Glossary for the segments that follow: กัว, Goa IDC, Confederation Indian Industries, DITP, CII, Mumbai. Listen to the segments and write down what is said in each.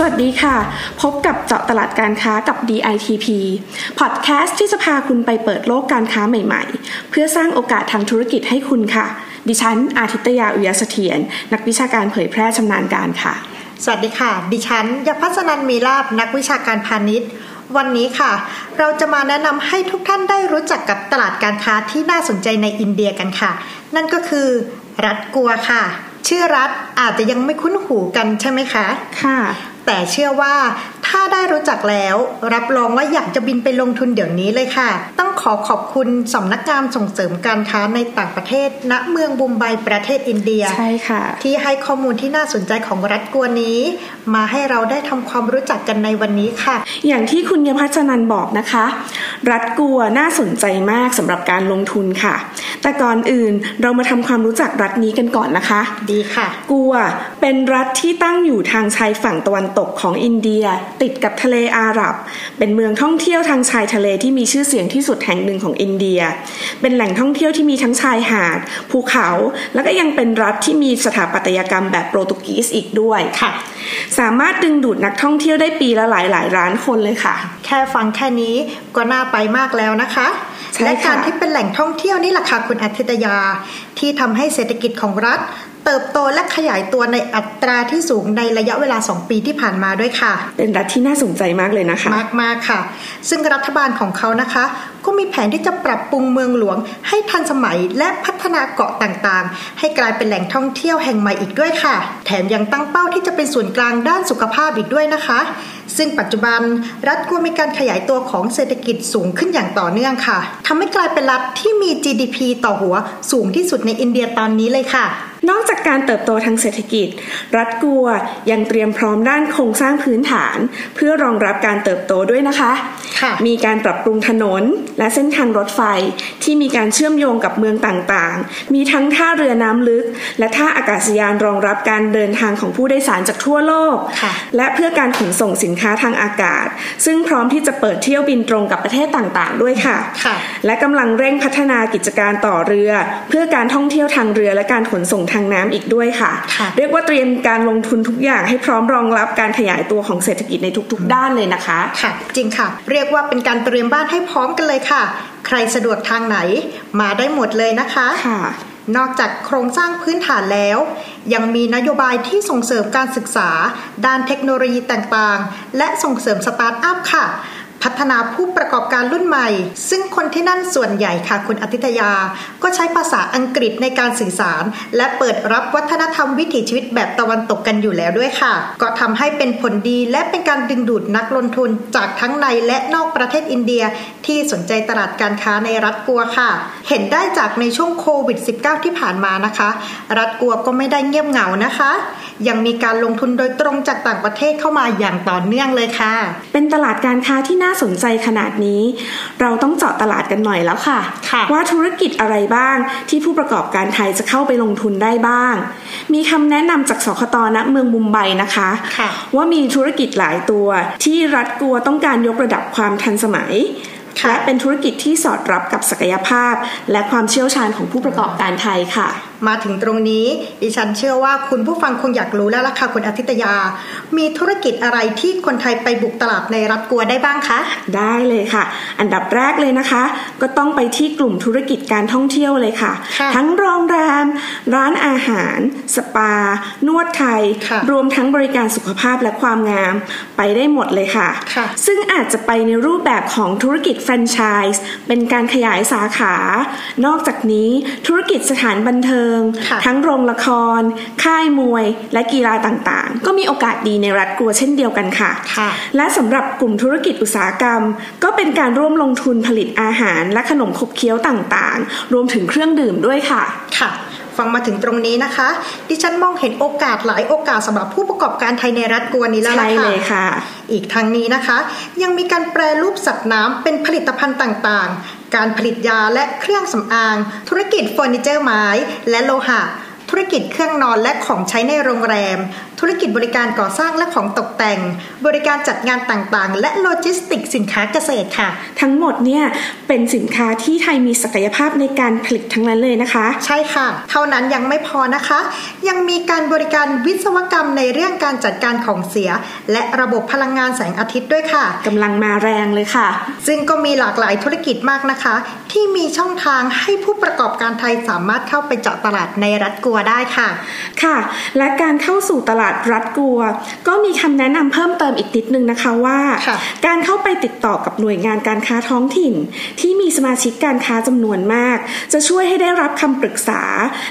สวัสดีค่ะพบกับเจาะตลาดการค้ากับ DITP พอดแคสต์ที่จะพาคุณไปเปิดโลกการค้าใหม่ๆเพื่อสร้างโอกาสทางธุรกิจให้คุณค่ะดิฉันอาทิตยาอุยเสถียรนักวิชาการเผยแพร่ชำนาญการค่ะสวัสดีค่ะดิฉันยพัสนันท์มีลาภนักวิชาการพาณิชย์วันนี้ค่ะเราจะมาแนะนำให้ทุกท่านได้รู้จักกับตลาดการค้าที่น่าสนใจในอินเดียกันค่ะนั่นก็คือรัฐกัวค่ะชื่อรัฐอาจจะยังไม่คุ้นหูกันใช่ไหมคะค่ะแต่เชื่อว่าถ้าได้รู้จักแล้วรับรองว่าอยากจะบินไปลงทุนเดี๋ยวนี้เลยค่ะต้องขอบคุณสำนักงานส่งเสริมการค้าในต่างประเทศณเมืองบุมไบประเทศอินเดียใช่ค่ะที่ให้ข้อมูลที่น่าสนใจของรัฐกัวนี้มาให้เราได้ทำความรู้จักกันในวันนี้ค่ะอย่างที่คุณยพัชนันท์บอกนะคะรัฐกัวน่าสนใจมากสำหรับการลงทุนค่ะแต่ก่อนอื่นเรามาทำความรู้จักรัฐนี้กันก่อนนะคะดีค่ะกัวเป็นรัฐที่ตั้งอยู่ทางชายฝั่งตะวันตกของอินเดียติดกับทะเลอาหรับเป็นเมืองท่องเที่ยวทางชายทะเลที่มีชื่อเสียงที่สุดแห่งหนึ่งของอินเดียเป็นแหล่งท่องเที่ยวที่มีทั้งชายหาดภูเขาแล้วก็ยังเป็นรัฐที่มีสถาปัตยกรรมแบบโปรตุเกสอีกด้วยค่ะสามารถดึงดูดนักท่องเที่ยวได้ปีละหลายล้านคนเลยค่ะแค่ฟังแค่นี้ก็น่าไปมากแล้วนะคะและการที่เป็นแหล่งท่องเที่ยวนี่แหละค่ะคุณอาทิตยาที่ทำให้เศรษฐกิจของรัฐเติบโตและขยายตัวในอัตราที่สูงในระยะเวลา2ปีที่ผ่านมาด้วยค่ะเป็นรัฐที่น่าสนใจมากเลยนะคะมากๆค่ะซึ่งรัฐบาลของเขานะคะก็มีแผนที่จะปรับปรุงเมืองหลวงให้ทันสมัยและพัฒนาเกาะต่างๆให้กลายเป็นแหล่งท่องเที่ยวแห่งใหม่อีกด้วยค่ะแถมยังตั้งเป้าที่จะเป็นศูนย์กลางด้านสุขภาพอีกด้วยนะคะซึ่งปัจจุบันรัฐกัวมีการขยายตัวของเศรษฐกิจสูงขึ้นอย่างต่อเนื่องค่ะทำให้กลายเป็นรัฐที่มี GDP ต่อหัวสูงที่สุดในอินเดียตอนนี้เลยค่ะนอกจากการเติบโตทางเศรษฐกิจรัฐกัวยังเตรียมพร้อมด้านโครงสร้างพื้นฐานเพื่อรองรับการเติบโตด้วยนะคะมีการปรับปรุงถนนและเส้นทางรถไฟที่มีการเชื่อมโยงกับเมืองต่างๆมีทั้งท่าเรือน้ำลึกและท่าอากาศยานรองรับการเดินทางของผู้โดยสารจากทั่วโลกและเพื่อการขนส่งสินค้าทางอากาศซึ่งพร้อมที่จะเปิดเที่ยวบินตรงกับประเทศต่างๆด้วยค่ะและกำลังเร่งพัฒนากิจการต่อเรือเพื่อการท่องเที่ยวทางเรือและการขนส่งทางน้ำอีกด้วยค่ะเรียกว่าเตรียมการลงทุนทุกอย่างให้พร้อมรองรับการขยายตัวของเศรษฐกิจในทุกๆด้านเลยนะคะค่ะจริงค่ะเรียกว่าเป็นการเตรียมบ้านให้พร้อมกันเลยค่ะใครสะดวกทางไหนมาได้หมดเลยนะคะค่ะนอกจากโครงสร้างพื้นฐานแล้วยังมีนโยบายที่ส่งเสริมการศึกษาด้านเทคโนโลยีต่างๆและส่งเสริมสตาร์ทอัพค่ะพัฒนาผู้ประกอบการรุ่นใหม่ซึ่งคนที่นั่นส่วนใหญ่ค่ะคุณอทิตยาก็ใช้ภาษาอังกฤษในการสื่อสารและเปิดรับวัฒนธรรมวิถีชีวิตแบบตะวันตกกันอยู่แล้วด้วยค่ะก็ทำให้เป็นผลดีและเป็นการดึงดูดนักลงทุนจากทั้งในและนอกประเทศอินเดียที่สนใจตลาดการค้าในรัฐกัวค่ะเห็นได้จากในช่วงโควิด -19 ที่ผ่านมานะคะรัฐกัวก็ไม่ได้เงียบเหงานะคะยังมีการลงทุนโดยตรงจากต่างประเทศเข้ามาอย่างต่อเนื่องเลยค่ะเป็นตลาดการค้าที่น่าสนใจขนาดนี้เราต้องเจาะตลาดกันหน่อยแล้วค่ะว่าธุรกิจอะไรบ้างที่ผู้ประกอบการไทยจะเข้าไปลงทุนได้บ้างมีคำแนะนำจากสคต.ณ เมืองมุมไบนะคะว่ามีธุรกิจหลายตัวที่รัฐกัวต้องการยกระดับความทันสมัยและเป็นธุรกิจที่สอดรับกับศักยภาพและความเชี่ยวชาญของผู้ประกอบการไทยค่ะมาถึงตรงนี้ดิฉันเชื่อว่าคุณผู้ฟังคงอยากรู้แล้วล่ะค่ะคุณอาทิตยามีธุรกิจอะไรที่คนไทยไปบุกตลาดในรัฐกัวได้บ้างคะได้เลยค่ะอันดับแรกเลยนะคะก็ต้องไปที่กลุ่มธุรกิจการท่องเที่ยวเลยค่ะทั้งโรงแรมร้านอาหารสปานวดไทยรวมทั้งบริการสุขภาพและความงามไปได้หมดเลยค่ะซึ่งอาจจะไปในรูปแบบของธุรกิจแฟรนไชส์เป็นการขยายสาขานอกจากนี้ธุรกิจสถานบันเทิงทั้งโรงละครค่ายมวยและกีฬาต่างๆก็มีโอกาสดีในรัฐกัวเช่นเดียวกันค่ะและสำหรับกลุ่มธุรกิจอุตสาหกรรมก็เป็นการร่วมลงทุนผลิตอาหารและขนมขบเคี้ยวต่างๆรวมถึงเครื่องดื่มด้วยค่ะแฟ ฟังมาถึงตรงนี้นะคะดิฉันมองเห็นโอกาสหลายโอกาสสำหรับผู้ประกอบการไทยในรัฐกวนนี้แล้วนะคะใช่เลยค่ะอีกทางนี้นะคะยังมีการแปรรูปสัตว์น้ำเป็นผลิตภัณฑ์ต่างๆการผลิตยาและเครื่องสำอางธุรกิจเฟอร์นิเจอร์ไม้และโลหะธุรกิจเครื่องนอนและของใช้ในโรงแรมธุรกิจบริการก่อสร้างและของตกแต่งบริการจัดงานต่างๆและโลจิสติกสินค้าเกษตรค่ะทั้งหมดเนี่ยเป็นสินค้าที่ไทยมีศักยภาพในการผลิตทั้งนั้นเลยนะคะใช่ค่ะเท่านั้นยังไม่พอนะคะยังมีการบริการวิศวกรรมในเรื่องการจัดการของเสียและระบบพลังงานแสงอาทิตย์ด้วยค่ะกำลังมาแรงเลยค่ะซึ่งก็มีหลากหลายธุรกิจมากนะคะที่มีช่องทางให้ผู้ประกอบการไทยสามารถเข้าไปเจาะตลาดในรัฐกัวได้ค่ะค่ะและการเข้าสู่ตลาดรัฐกัวก็มีคำแนะนำเพิ่มเติมอีกนิดนึงนะคะว่าการเข้าไปติดต่อกับหน่วยงานการค้าท้องถิ่นที่มีสมาชิกการค้าจำนวนมากจะช่วยให้ได้รับคำปรึกษา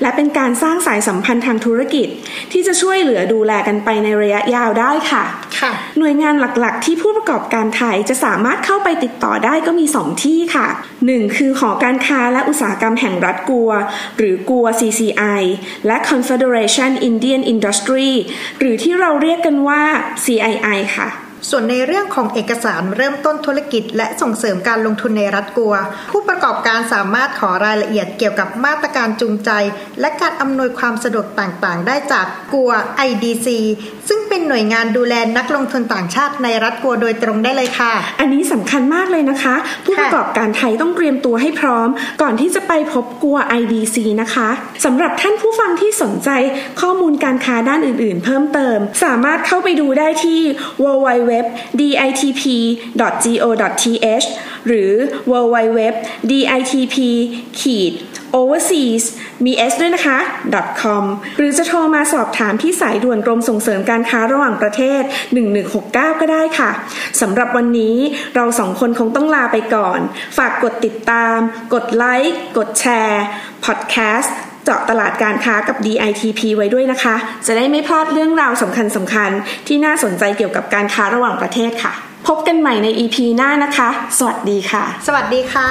และเป็นการสร้างสายสัมพันธ์ทางธุรกิจที่จะช่วยเหลือดูแลกันไปในระยะยาวได้ค่ะหน่วยงานหลักๆที่ผู้ประกอบการไทยจะสามารถเข้าไปติดต่อได้ก็มี2ที่ค่ะ1คือหอการค้าและอุตสาหกรรมแห่งรัฐกัวหรือกัว CII และ Confederation Indian Industriesหรือที่เราเรียกกันว่า CII ค่ะส่วนในเรื่องของเอกสารเริ่มต้นธุรกิจและส่งเสริมการลงทุนในรัฐกัวผู้ประกอบการสามารถขอรายละเอียดเกี่ยวกับมาตรการจูงใจและการอำนวยความสะดวกต่างๆได้จากกัว IDC ซึ่งเป็นหน่วยงานดูแลนักลงทุนต่างชาติในรัฐกัวโดยตรงได้เลยค่ะอันนี้สำคัญมากเลยนะคะผู้ประกอบการไทยต้องเตรียมตัวให้พร้อมก่อนที่จะไปพบกัว IDC นะคะสำหรับท่านผู้ฟังที่สนใจข้อมูลการค้าด้านอื่นๆเพิ่มเติมสามารถเข้าไปดูได้ที่ www.ditp.go.th หรือ www.ditp-overseas-ms ด้วยนะคะ .com หรือจะโทรมาสอบถามที่สายด่วนกรมส่งเสริมการค้าระหว่างประเทศ1169ก็ได้ค่ะสำหรับวันนี้เราสองคนคงต้องลาไปก่อนฝากกดติดตามกดไลค์กดแชร์พอดแคสต์เจาะตลาดการค้ากับ DITP ไว้ด้วยนะคะจะได้ไม่พลาดเรื่องราวสำคัญที่น่าสนใจเกี่ยวกับการค้าระหว่างประเทศค่ะพบกันใหม่ใน EP หน้านะคะสวัสดีค่ะสวัสดีค่ะ